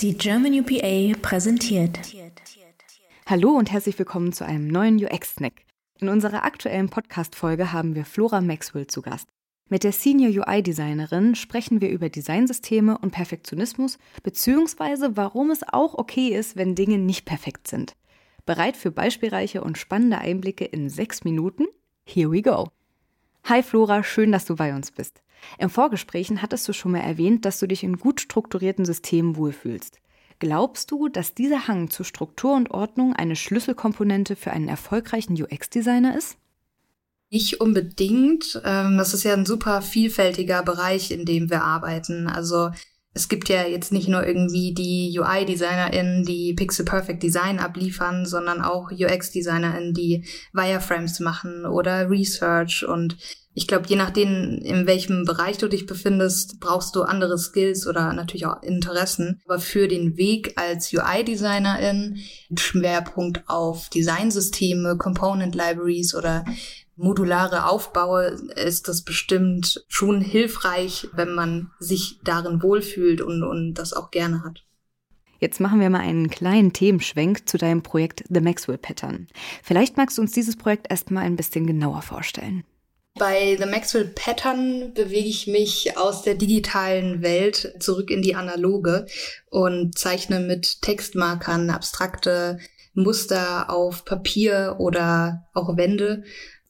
Die German UPA präsentiert. Hallo und herzlich willkommen zu einem neuen UX-Snack. In unserer aktuellen Podcast-Folge haben wir Flora Maxwell zu Gast. Mit der Senior UI-Designerin sprechen wir über Designsysteme und Perfektionismus, beziehungsweise warum es auch okay ist, wenn Dinge nicht perfekt sind. Bereit für beispielreiche und spannende Einblicke in 6 Minuten? Here we go! Hi Flora, schön, dass du bei uns bist. In Vorgesprächen hattest du schon mal erwähnt, dass du dich in gut strukturierten Systemen wohlfühlst. Glaubst du, dass dieser Hang zu Struktur und Ordnung eine Schlüsselkomponente für einen erfolgreichen UX-Designer ist? Nicht unbedingt. Das ist ja ein super vielfältiger Bereich, in dem wir arbeiten. Also es gibt ja jetzt nicht nur irgendwie die UI-DesignerInnen, die Pixel-Perfect-Design abliefern, sondern auch UX-DesignerInnen, die Wireframes machen oder Research. Und ich glaube, je nachdem, in welchem Bereich du dich befindest, brauchst du andere Skills oder natürlich auch Interessen. Aber für den Weg als UI-DesignerIn, Schwerpunkt auf Designsysteme, Component-Libraries oder modulare Aufbaue, ist das bestimmt schon hilfreich, wenn man sich darin wohlfühlt und das auch gerne hat. Jetzt machen wir mal einen kleinen Themenschwenk zu deinem Projekt The Maxwell Pattern. Vielleicht magst du uns dieses Projekt erstmal ein bisschen genauer vorstellen. Bei The Maxwell Pattern bewege ich mich aus der digitalen Welt zurück in die analoge und zeichne mit Textmarkern abstrakte Muster auf Papier oder auch Wände.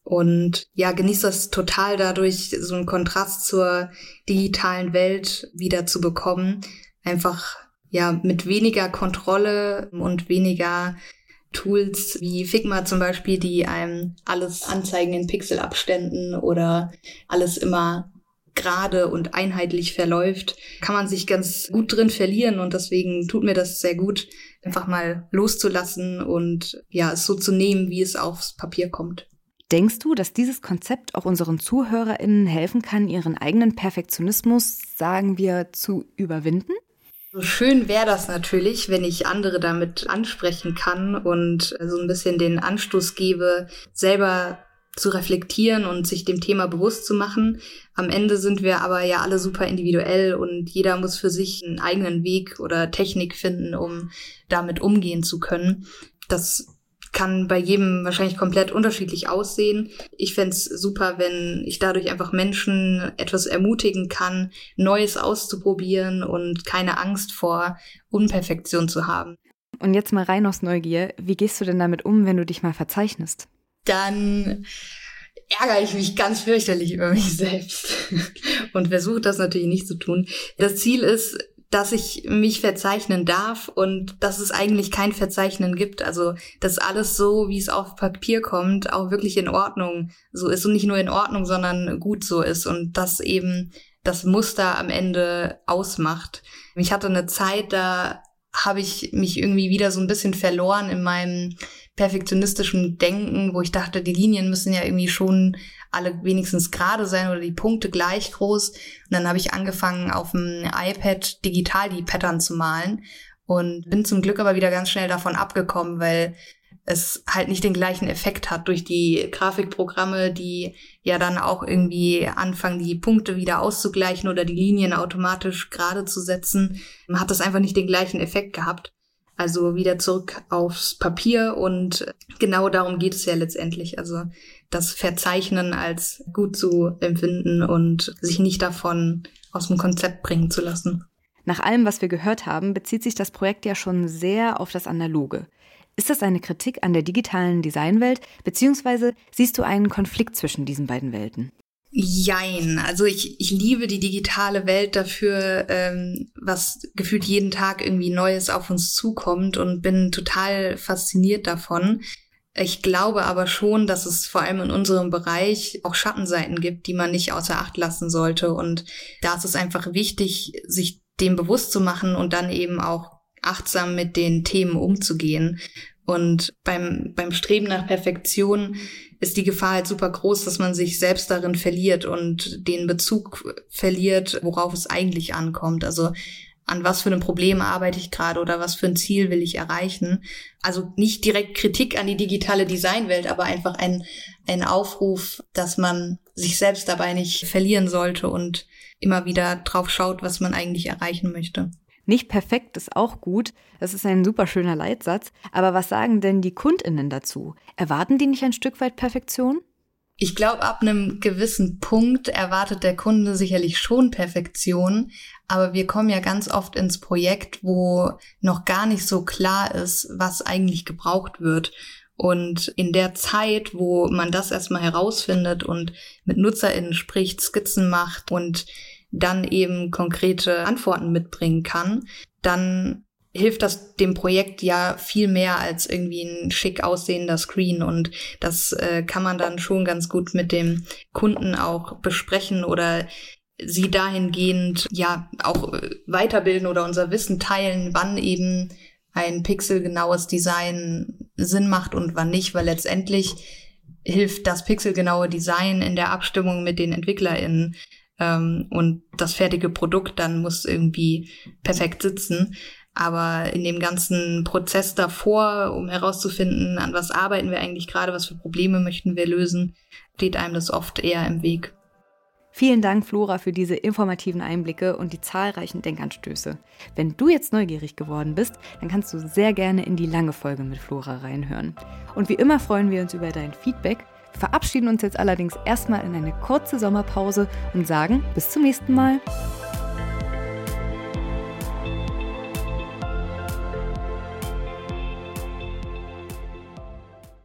Und ja, genießt das total dadurch, so einen Kontrast zur digitalen Welt wieder zu bekommen. Einfach ja mit weniger Kontrolle und weniger Tools wie Figma zum Beispiel, die einem alles anzeigen in Pixelabständen oder alles immer gerade und einheitlich verläuft, kann man sich ganz gut drin verlieren. Und deswegen tut mir das sehr gut, einfach mal loszulassen und ja, es so zu nehmen, wie es aufs Papier kommt. Denkst du, dass dieses Konzept auch unseren ZuhörerInnen helfen kann, ihren eigenen Perfektionismus, sagen wir, zu überwinden? So schön wäre das natürlich, wenn ich andere damit ansprechen kann und so ein bisschen den Anstoß gebe, selber zu reflektieren und sich dem Thema bewusst zu machen. Am Ende sind wir aber ja alle super individuell und jeder muss für sich einen eigenen Weg oder Technik finden, um damit umgehen zu können. Das kann bei jedem wahrscheinlich komplett unterschiedlich aussehen. Ich fände es super, wenn ich dadurch einfach Menschen etwas ermutigen kann, Neues auszuprobieren und keine Angst vor Unperfektion zu haben. Und jetzt mal rein aus Neugier, wie gehst du denn damit um, wenn du dich mal verzeichnest? Dann ärgere ich mich ganz fürchterlich über mich selbst und versuche das natürlich nicht zu tun. Das Ziel ist, dass ich mich verzeichnen darf und dass es eigentlich kein Verzeichnen gibt. Also, dass alles so, wie es auf Papier kommt, auch wirklich in Ordnung so ist und nicht nur in Ordnung, sondern gut so ist und dass eben das Muster am Ende ausmacht. Ich hatte eine Zeit, da habe ich mich irgendwie wieder so ein bisschen verloren in meinem perfektionistischen Denken, wo ich dachte, die Linien müssen ja irgendwie schon alle wenigstens gerade sein oder die Punkte gleich groß. Und dann habe ich angefangen, auf dem iPad digital die Pattern zu malen und bin zum Glück aber wieder ganz schnell davon abgekommen, weil es halt nicht den gleichen Effekt hat durch die Grafikprogramme, die ja dann auch irgendwie anfangen, die Punkte wieder auszugleichen oder die Linien automatisch gerade zu setzen. Man hat das einfach nicht den gleichen Effekt gehabt. Also wieder zurück aufs Papier und genau darum geht es ja letztendlich. Also das Verzeichnen als gut zu empfinden und sich nicht davon aus dem Konzept bringen zu lassen. Nach allem, was wir gehört haben, bezieht sich das Projekt ja schon sehr auf das Analoge. Ist das eine Kritik an der digitalen Designwelt, beziehungsweise siehst du einen Konflikt zwischen diesen beiden Welten? Jein, also ich liebe die digitale Welt dafür, was gefühlt jeden Tag irgendwie Neues auf uns zukommt und bin total fasziniert davon. Ich glaube aber schon, dass es vor allem in unserem Bereich auch Schattenseiten gibt, die man nicht außer Acht lassen sollte. Und da ist es einfach wichtig, sich dem bewusst zu machen und dann eben auch achtsam mit den Themen umzugehen. Und beim Streben nach Perfektion ist die Gefahr halt super groß, dass man sich selbst darin verliert und den Bezug verliert, worauf es eigentlich ankommt. Also an was für einem Problem arbeite ich gerade oder was für ein Ziel will ich erreichen. Also nicht direkt Kritik an die digitale Designwelt, aber einfach ein Aufruf, dass man sich selbst dabei nicht verlieren sollte und immer wieder drauf schaut, was man eigentlich erreichen möchte. Nicht perfekt ist auch gut, das ist ein super schöner Leitsatz, aber was sagen denn die KundInnen dazu? Erwarten die nicht ein Stück weit Perfektion? Ich glaube, ab einem gewissen Punkt erwartet der Kunde sicherlich schon Perfektion, aber wir kommen ja ganz oft ins Projekt, wo noch gar nicht so klar ist, was eigentlich gebraucht wird. Und in der Zeit, wo man das erstmal herausfindet und mit NutzerInnen spricht, Skizzen macht und dann eben konkrete Antworten mitbringen kann, dann hilft das dem Projekt ja viel mehr als irgendwie ein schick aussehender Screen. Und das kann man dann schon ganz gut mit dem Kunden auch besprechen oder sie dahingehend ja auch weiterbilden oder unser Wissen teilen, wann eben ein pixelgenaues Design Sinn macht und wann nicht, weil letztendlich hilft das pixelgenaue Design in der Abstimmung mit den EntwicklerInnen und das fertige Produkt dann muss irgendwie perfekt sitzen. Aber in dem ganzen Prozess davor, um herauszufinden, an was arbeiten wir eigentlich gerade, was für Probleme möchten wir lösen, steht einem das oft eher im Weg. Vielen Dank, Flora, für diese informativen Einblicke und die zahlreichen Denkanstöße. Wenn du jetzt neugierig geworden bist, dann kannst du sehr gerne in die lange Folge mit Flora reinhören. Und wie immer freuen wir uns über dein Feedback, verabschieden uns jetzt allerdings erstmal in eine kurze Sommerpause und sagen bis zum nächsten Mal.